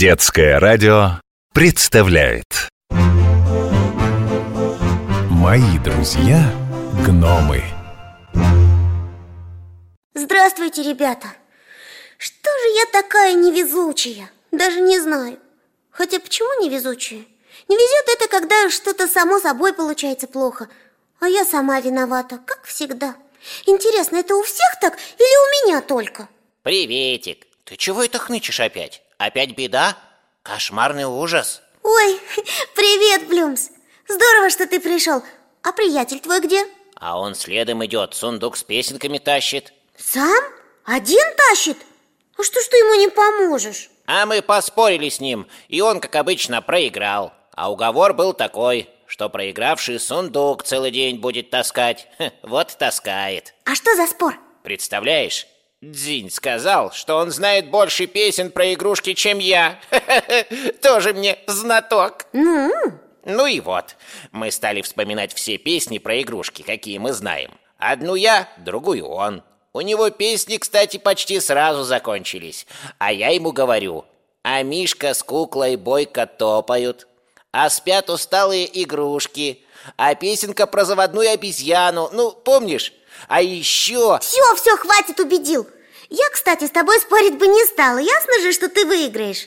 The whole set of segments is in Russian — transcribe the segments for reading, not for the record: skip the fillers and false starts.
Детское радио представляет. Мои друзья гномы. Здравствуйте, ребята. Что же я такая невезучая? Даже не знаю. Хотя почему невезучая? Не везет это, когда что-то само собой получается плохо. А я сама виновата, как всегда. Интересно, это у всех так или у меня только? Приветик, ты чего это хнычешь опять? Опять беда? Кошмарный ужас. Ой, привет, Блюмс. Здорово, что ты пришел. А приятель твой где? А он следом идет, сундук с песенками тащит. Сам? Один тащит? А что ж ты ему не поможешь? А мы поспорили с ним, и он, как обычно, проиграл. А уговор был такой, что проигравший сундук целый день будет таскать. Вот таскает. А что за спор? Представляешь, Дзинь сказал, что он знает больше песен про игрушки, чем я. Тоже мне знаток. Ну и вот, мы стали вспоминать все песни про игрушки, какие мы знаем. Одну я, другую он. У него песни, кстати, почти сразу закончились. А я ему говорю: а Мишка с куклой бойко топают, а спят усталые игрушки, а песенка про заводную обезьяну, ну, помнишь? А еще... Все, хватит, убедил. Я, кстати, с тобой спорить бы не стала. Ясно же, что ты выиграешь.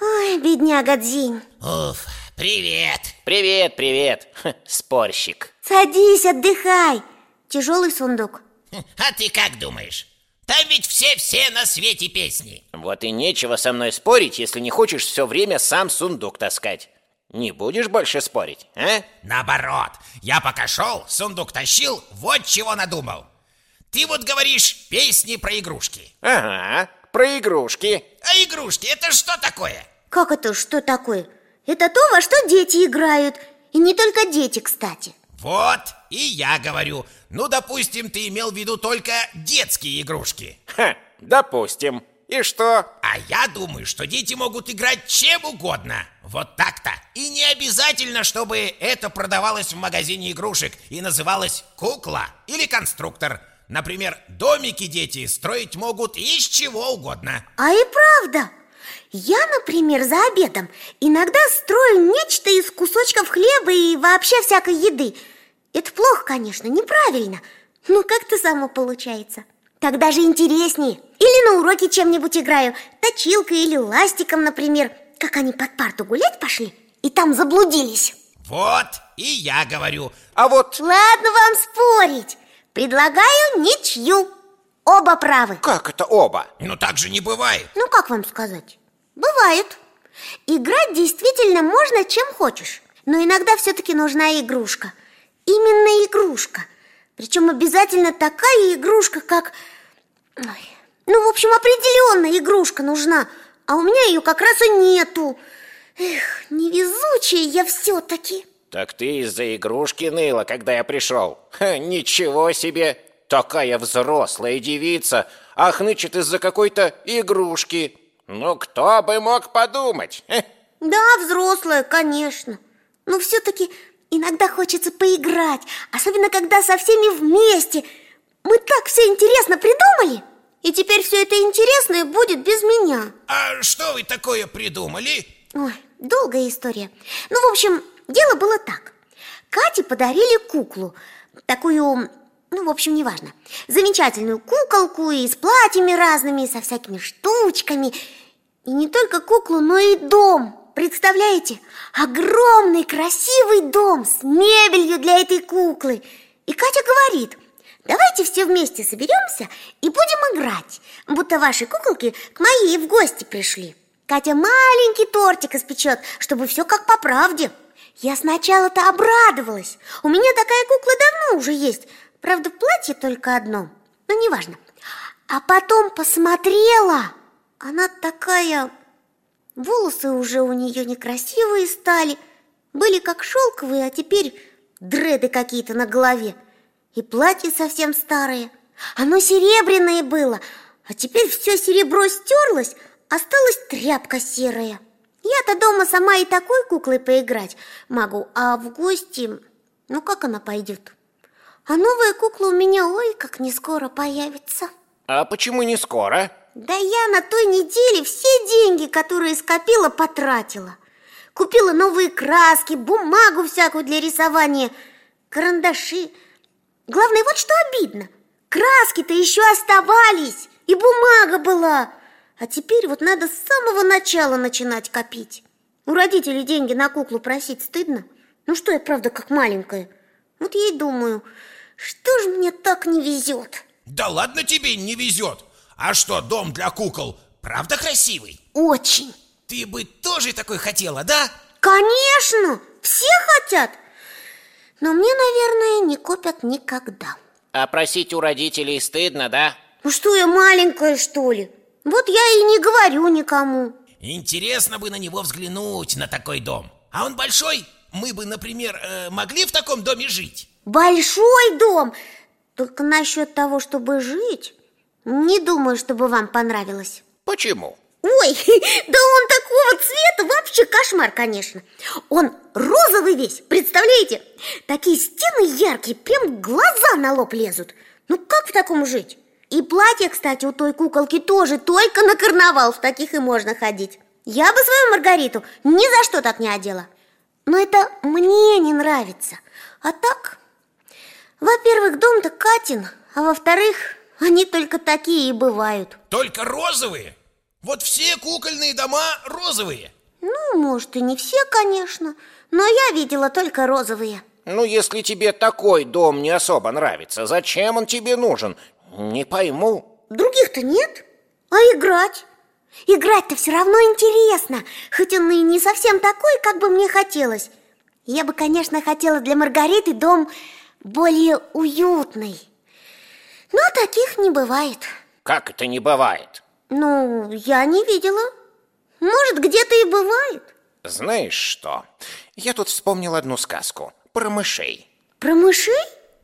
Ой, бедняга Дзинь. Уф, привет. Спорщик. Садись, отдыхай. Тяжелый сундук. А ты как думаешь? Там ведь все на свете песни. Вот и нечего со мной спорить, если не хочешь все время сам сундук таскать. Не будешь больше спорить, а? Наоборот, я пока шел, сундук тащил, вот чего надумал. Ты вот говоришь песни про игрушки. Ага, про игрушки. А игрушки это что такое? Как это что такое? Это то, во что дети играют. И не только дети, кстати. Вот, и я говорю. Ну, допустим, ты имел в виду только детские игрушки. Ха, допустим. И что? А я думаю, что дети могут играть чем угодно. Вот так-то. И не обязательно, чтобы это продавалось в магазине игрушек и называлось кукла или конструктор. Например, домики дети строить могут из чего угодно. А и правда. Я, например, за обедом иногда строю нечто из кусочков хлеба и вообще всякой еды. Это плохо, конечно, неправильно. Но как-то само получается. Так даже интереснее. Или на уроке чем-нибудь играю, точилкой или ластиком, например. Как они под парту гулять пошли и там заблудились. Вот и я говорю. А вот... Ладно вам спорить. Предлагаю ничью. Оба правы. Как это оба? Ну так же не бывает. Ну как вам сказать? Бывает. Играть действительно можно чем хочешь. Но иногда все-таки нужна игрушка. Именно игрушка. Причем обязательно такая игрушка, как... Ой. Ну, в общем, определенная игрушка нужна. А у меня ее как раз и нету. Эх, невезучая я все-таки. Так ты из-за игрушки ныла, когда я пришел. Ха, ничего себе! Такая взрослая девица, а хнычет из-за какой-то игрушки. Ну, кто бы мог подумать? Да, взрослая, конечно. Но все-таки... Иногда хочется поиграть, особенно когда со всеми вместе. Мы так все интересно придумали, и теперь все это интересное будет без меня. А что вы такое придумали? Ой, долгая история. Ну, в общем, дело было так. Кате подарили куклу. Такую, ну, в общем, неважно. Замечательную куколку и с платьями разными, со всякими штучками. И не только куклу, но и дом. Представляете? Огромный красивый дом с мебелью для этой куклы. И Катя говорит: давайте все вместе соберемся и будем играть, будто ваши куколки к моей в гости пришли. Катя маленький тортик испечет, чтобы все как по правде. Я сначала-то обрадовалась. У меня такая кукла давно уже есть. Правда, платье только одно, но неважно. А потом посмотрела. Она такая... Волосы уже у нее некрасивые стали. Были как шелковые, а теперь дреды какие-то на голове. И платье совсем старое. Оно серебряное было, а теперь все серебро стерлось, осталась тряпка серая. Я-то дома сама и такой куклой поиграть могу, а в гости... Ну как она пойдет? А новая кукла у меня, ой, как не скоро появится. А почему не скоро? Да я на той неделе все деньги, которые скопила, потратила. Купила новые краски, бумагу всякую для рисования, карандаши. Главное, вот что обидно. Краски-то еще оставались, и бумага была. А теперь вот надо с самого начала начинать копить. У родителей деньги на куклу просить стыдно. Ну что я, правда, как маленькая. Вот я и думаю, что же мне так не везет? Да ладно тебе не везет. А что, дом для кукол, правда красивый? Очень. Ты бы тоже такой хотела, да? Конечно, все хотят. Но мне, наверное, не копят никогда. А просить у родителей стыдно, да? Ну что я, маленькая, что ли? Вот я и не говорю никому. Интересно бы на него взглянуть, на такой дом. А он большой? Мы бы, например, могли в таком доме жить? Большой дом! Только насчет того, чтобы жить, не думаю, чтобы вам понравилось. Почему? Ой, да он такого цвета, вообще кошмар, конечно. Он розовый весь, представляете? Такие стены яркие, прям глаза на лоб лезут. Ну как в таком жить? И платье, кстати, у той куколки тоже, только на карнавал в таких и можно ходить. Я бы свою Маргариту ни за что так не одела. Но это мне не нравится. А так, во-первых, дом-то Катин, а во-вторых, они только такие и бывают. Только розовые? Вот все кукольные дома розовые? Ну, может, и не все, конечно, но я видела только розовые. Ну, если тебе такой дом не особо нравится, зачем он тебе нужен? Не пойму. Других-то нет, а играть? Играть-то все равно интересно, хоть он и не совсем такой, как бы мне хотелось. Я бы, конечно, хотела для Маргариты дом более уютный. Но таких не бывает. Как это не бывает? Ну, я не видела. Может, где-то и бывает. Знаешь что? Я тут вспомнил одну сказку про мышей. Про мышей?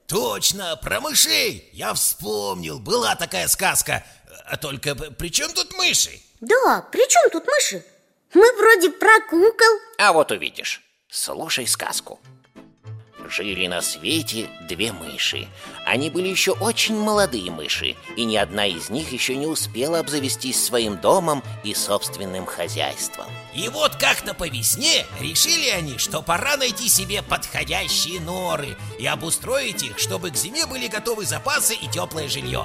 Точно, про мышей. Я вспомнил, была такая сказка. А только при чем тут мыши? Да, при чем тут мыши? Мы вроде про кукол. А вот увидишь. Слушай сказку. Жили на свете две мыши. Они были еще очень молодые мыши, и ни одна из них еще не успела обзавестись своим домом и собственным хозяйством. И вот как-то по весне решили они, что пора найти себе подходящие норы и обустроить их, чтобы к зиме были готовы запасы и теплое жилье.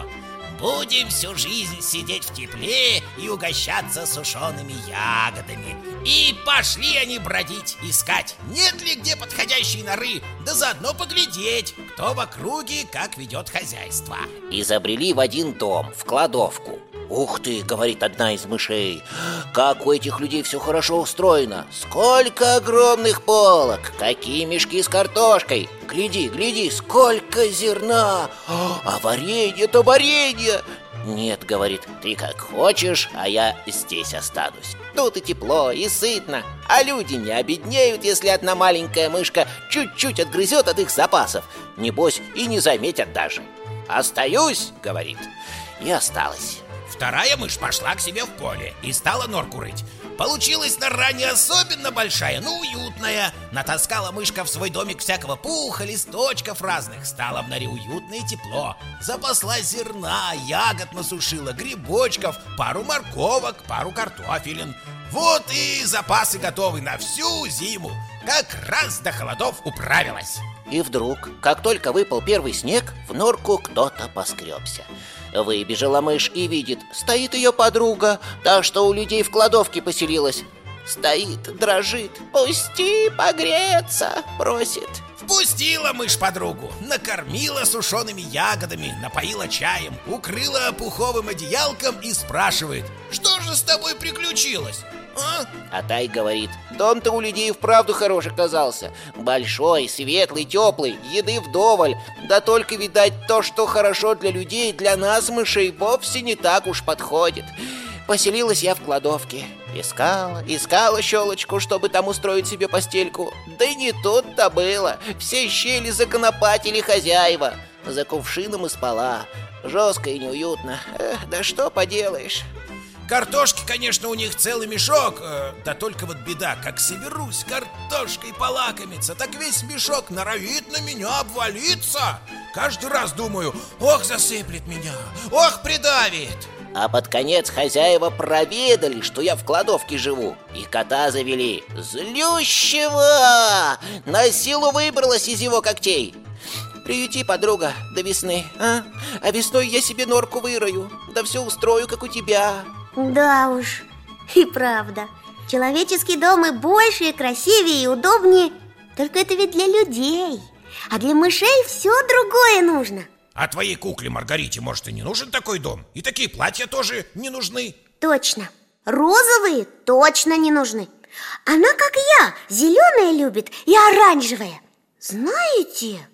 Будем всю жизнь сидеть в тепле и угощаться сушеными ягодами. И пошли они бродить, искать, нет ли где подходящей норы, да заодно поглядеть, кто в округе как ведет хозяйство. И забрели в один дом, в кладовку. «Ух ты!» — говорит одна из мышей. «Как у этих людей все хорошо устроено! Сколько огромных полок! Какие мешки с картошкой! Гляди, гляди, сколько зерна! А варенье-то варенье!» «Нет, — говорит, — ты как хочешь, а я здесь останусь. Тут и тепло, и сытно. А люди не обеднеют, если одна маленькая мышка чуть-чуть отгрызет от их запасов. Небось, и не заметят даже. Остаюсь, — говорит, — и осталась». Вторая мышь пошла к себе в поле и стала норку рыть. Получилась нора не особенно большая, но уютная. Натаскала мышка в свой домик всякого пуха, листочков разных. Стало в норе уютно и тепло. Запасла зерна, ягод насушила, грибочков, пару морковок, пару картофелин. Вот и запасы готовы на всю зиму. Как раз до холодов управилась. И вдруг, как только выпал первый снег, в норку кто-то поскребся. Выбежала мышь и видит, стоит ее подруга, та, что у людей в кладовке поселилась. Стоит, дрожит. «Пусти погреться!» – просит. Впустила мышь подругу, накормила сушеными ягодами, напоила чаем, укрыла пуховым одеялком и спрашивает: «Что же с тобой приключилось?» А тай говорит: «Дом-то у людей вправду хороший оказался. Большой, светлый, теплый, еды вдоволь. Да только, видать, то, что хорошо для людей, для нас, мышей, вовсе не так уж подходит. Поселилась я в кладовке. Искала щелочку, чтобы там устроить себе постельку. Да и не тут-то было. Все щели законопатили хозяева. За кувшином и спала. Жестко и неуютно. Да что поделаешь». Картошки, конечно, у них целый мешок, да только вот беда, как соберусь картошкой полакомиться, так весь мешок норовит на меня обвалиться. Каждый раз думаю: ох, засыплет меня, ох, придавит. А под конец хозяева проведали, что я в кладовке живу, и кота завели злющего. На силу выбралась из его когтей. Приюти, подруга, до весны, а? А весной я себе норку вырою, да все устрою, как у тебя. Да уж, и правда. Человеческие дома больше, и красивее, и удобнее. Только это ведь для людей. А для мышей все другое нужно. А твоей кукле Маргарите, может, и не нужен такой дом? И такие платья тоже не нужны. Точно, розовые точно не нужны. Она, как я, зеленое любит и оранжевое. Знаете,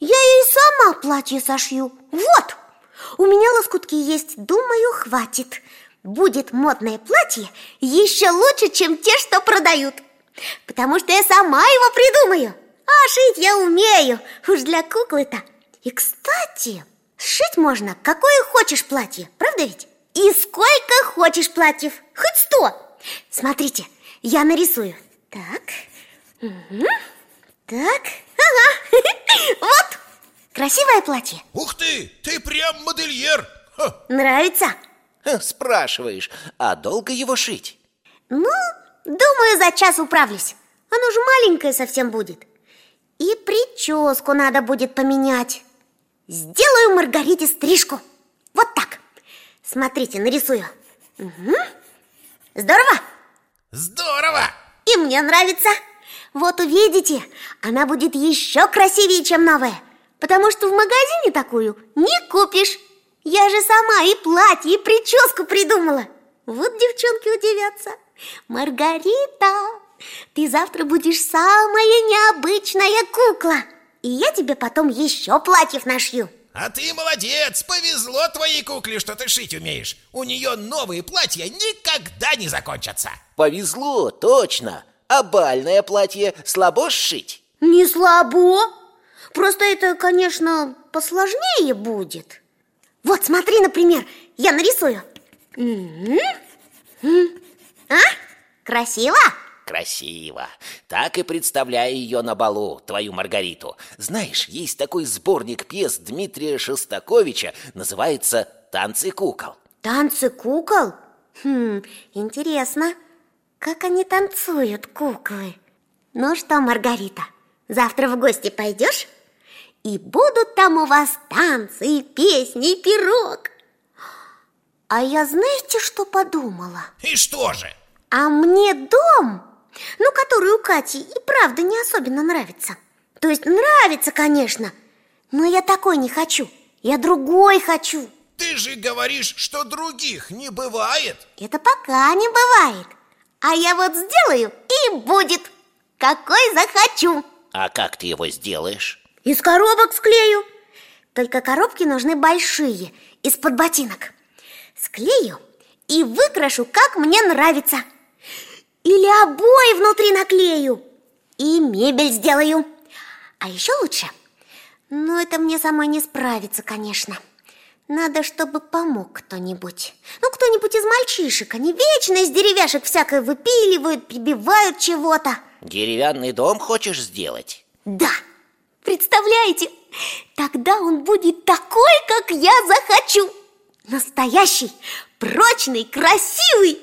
я ей сама платье сошью. Вот, у меня лоскутки есть, думаю, хватит. Будет модное платье еще лучше, чем те, что продают. Потому что я сама его придумаю. А шить я умею, уж для куклы-то. И, кстати, сшить можно какое хочешь платье, правда ведь? И сколько хочешь платьев, хоть 100. Смотрите, я нарисую. Так, угу. Так, ага, вот, красивое платье. Ух ты, ты прям модельер. Ха. Нравится? Спрашиваешь, а долго его шить? Ну, думаю, за час управлюсь. Оно же маленькое совсем будет. И прическу надо будет поменять. Сделаю Маргарите стрижку. Вот так. Смотрите, нарисую. Угу. Здорово? Здорово! И мне нравится. Вот увидите, она будет еще красивее, чем новая. Потому что в магазине такую не купишь. Я же сама и платье, и прическу придумала. Вот девчонки удивятся. Маргарита, ты завтра будешь самая необычная кукла. И я тебе потом еще платьев нашью. А ты молодец, повезло твоей кукле, что ты шить умеешь. У нее новые платья никогда не закончатся. Повезло, точно. А бальное платье слабо сшить? Не слабо. Просто это, конечно, посложнее будет. Вот смотри, например, я нарисую. А? Красиво? Красиво. Так и представляю ее на балу, твою Маргариту. Знаешь, есть такой сборник пьес Дмитрия Шостаковича, называется «Танцы кукол». Танцы кукол? Интересно, как они танцуют, куклы. Ну что, Маргарита, завтра в гости пойдешь? И будут там у вас танцы, и песни, и пирог. А я знаете, что подумала? И что же? А мне дом, ну, который у Кати и правда не особенно нравится. То есть нравится, конечно, но я такой не хочу. Я другой хочу. Ты же говоришь, что других не бывает. Это пока не бывает. А я вот сделаю, и будет, какой захочу. А как ты его сделаешь? Из коробок склею. Только коробки нужны большие, из-под ботинок. Склею и выкрашу, как мне нравится. Или обои внутри наклею. И мебель сделаю. А еще лучше. Но это мне самой не справиться, конечно. Надо, чтобы помог кто-нибудь. Ну, кто-нибудь из мальчишек. Они вечно из деревяшек всякое выпиливают, прибивают чего-то. Деревянный дом хочешь сделать? Да, представляете? Тогда он будет такой, как я захочу. Настоящий, прочный, красивый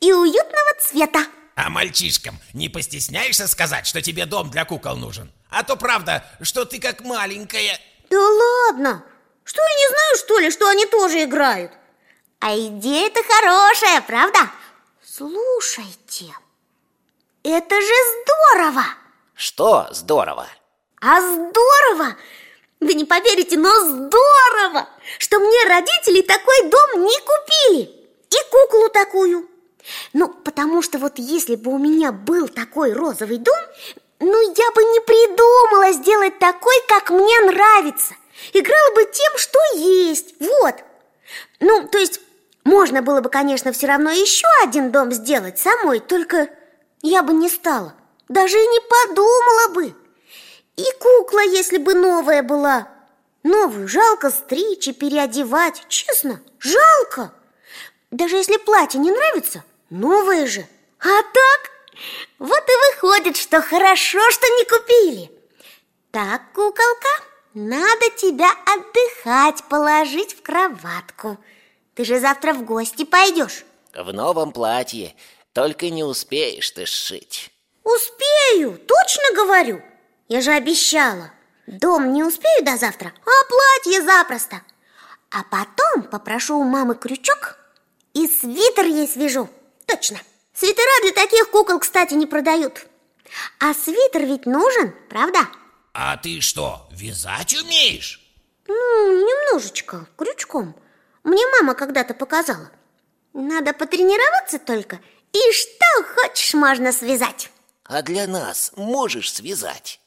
и уютного цвета. А мальчишкам не постесняешься сказать, что тебе дом для кукол нужен? А то правда, что ты как маленькая. Да ладно, что я не знаю, что ли, что они тоже играют? А идея-то хорошая, правда? Слушайте, это же здорово! Что здорово? А здорово! Вы не поверите, но здорово, что мне родители такой дом не купили. И куклу такую. Ну, потому что вот если бы у меня был такой розовый дом, ну, я бы не придумала сделать такой, как мне нравится. Играла бы тем, что есть. Вот. Ну, то есть, можно было бы, конечно, все равно еще один дом сделать самой, только я бы не стала. Даже и не подумала бы. И кукла, если бы новая была. Новую жалко стричь и переодевать. Честно, жалко. Даже если платье не нравится, новое же. А так, вот и выходит, что хорошо, что не купили. Так, куколка, надо тебя отдыхать, положить в кроватку. Ты же завтра в гости пойдешь. В новом платье. Только не успеешь ты сшить. Успею, точно говорю. Я же обещала. Дом не успею до завтра, а платье запросто. А потом попрошу у мамы крючок и свитер ей свяжу. Точно. Свитера для таких кукол, кстати, не продают. А свитер ведь нужен, правда? А ты что, вязать умеешь? Ну, немножечко, крючком. Мне мама когда-то показала. Надо потренироваться только, и что хочешь можно связать. А для нас можешь связать?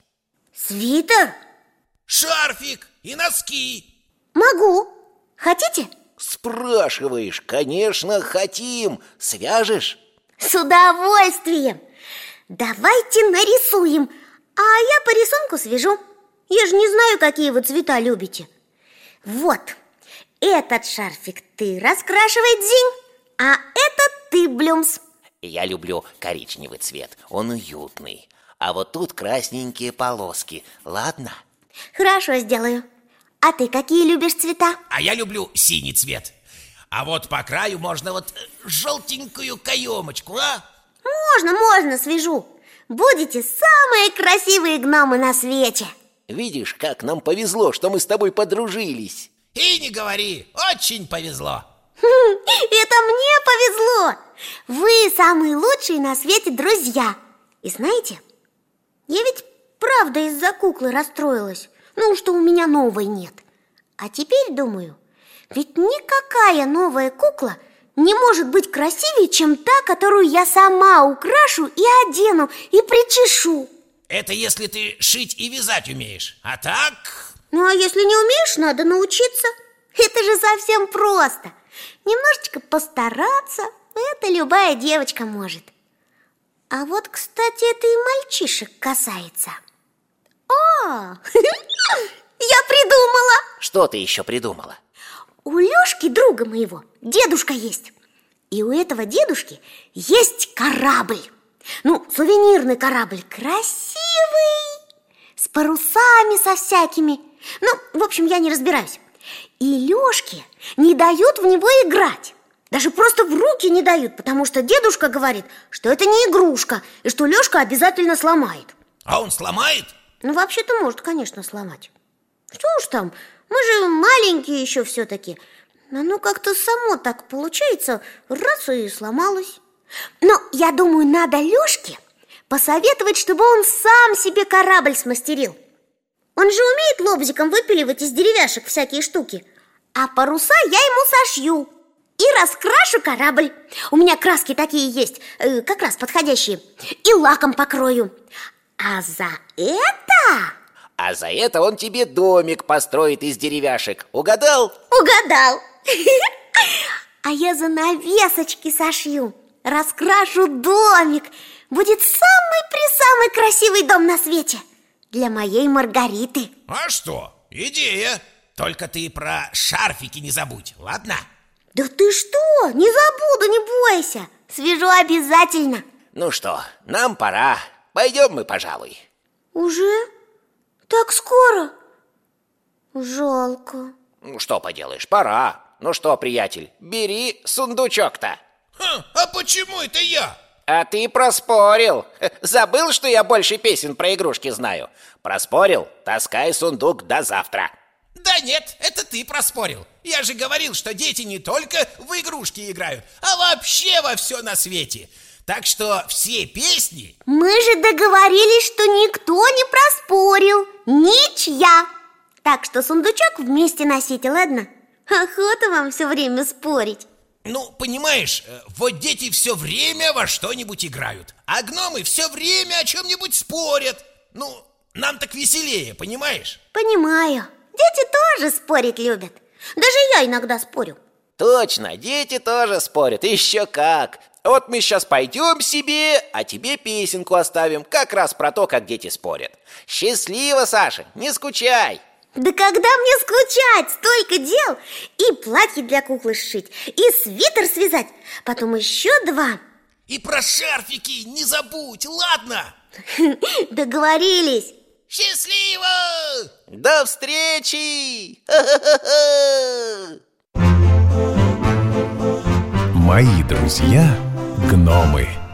Свитер? Шарфик и носки. Могу. Хотите? Спрашиваешь, конечно, хотим. Свяжешь? С удовольствием. Давайте нарисуем, а я по рисунку свяжу. Я же не знаю, какие вы цвета любите. Вот, этот шарфик ты раскрашивай, дзинь, а этот ты, Блюмс. Я люблю коричневый цвет, он уютный. А вот тут красненькие полоски, ладно? Хорошо, сделаю. А ты какие любишь цвета? А я люблю синий цвет. А вот по краю можно вот желтенькую каемочку, а? Можно, свяжу. Будете самые красивые гномы на свете. Видишь, как нам повезло, что мы с тобой подружились. И не говори, очень повезло. Это мне повезло. Вы самые лучшие на свете друзья. И знаете, я ведь правда из-за куклы расстроилась. Ну, что у меня новой нет. А теперь думаю, ведь никакая новая кукла не может быть красивее, чем та, которую я сама украшу и одену, и причешу. Это если ты шить и вязать умеешь, а так... Ну, а если не умеешь, надо научиться. Это же совсем просто. Немножечко постараться, это любая девочка может. А вот, кстати, это и мальчишек касается. О, я придумала! Что ты еще придумала? У Лешки, друга моего, дедушка есть. И у этого дедушки есть корабль. Ну, сувенирный корабль, красивый, с парусами со всякими. Ну, в общем, я не разбираюсь. И Лешке не дают в него играть. Даже просто в руки не дают, потому что дедушка говорит, что это не игрушка, и что Лешка обязательно сломает. А он сломает? Ну, вообще-то может, конечно, сломать. Что уж там, мы же маленькие еще все-таки. Оно как-то само так получается, раз и сломалось. Но я думаю, надо Лешке посоветовать, чтобы он сам себе корабль смастерил. Он же умеет лобзиком выпиливать из деревяшек всякие штуки. А паруса я ему сошью и раскрашу корабль. У меня краски такие есть, как раз подходящие. И лаком покрою. А за это... А за это он тебе домик построит из деревяшек. Угадал? Угадал. А я занавесочки сошью, раскрашу домик. Будет самый-пресамый красивый дом на свете для моей Маргариты. А что? Идея. Только ты про шарфики не забудь, ладно? Да ты что? Не забуду, не бойся. Свяжу обязательно. Ну что, нам пора. Пойдем мы, пожалуй. Уже? Так скоро? Жалко. Ну, что поделаешь, пора. Ну что, приятель, бери сундучок-то. А почему это я? А ты проспорил. Забыл, что я больше песен про игрушки знаю? Проспорил? Таскай сундук до завтра. Да нет, это ты проспорил. Я же говорил, что дети не только в игрушки играют, а вообще во все на свете. Так что все песни... Мы же договорились, что никто не проспорил. Ничья. Так что сундучок вместе носите, ладно? Охота вам все время спорить. Ну, понимаешь, вот дети все время во что-нибудь играют, а гномы все время о чем-нибудь спорят. Ну, нам так веселее, понимаешь? Понимаю. Дети тоже спорить любят. Даже я иногда спорю. Точно, дети тоже спорят, еще как. Вот мы сейчас пойдем себе, а тебе песенку оставим, как раз про то, как дети спорят. Счастливо, Саша, не скучай. Да когда мне скучать? Столько дел! И платье для куклы сшить, и свитер связать, потом еще два. И про шарфики не забудь, ладно? Договорились. Счастливо! До встречи! «Мои друзья гномы».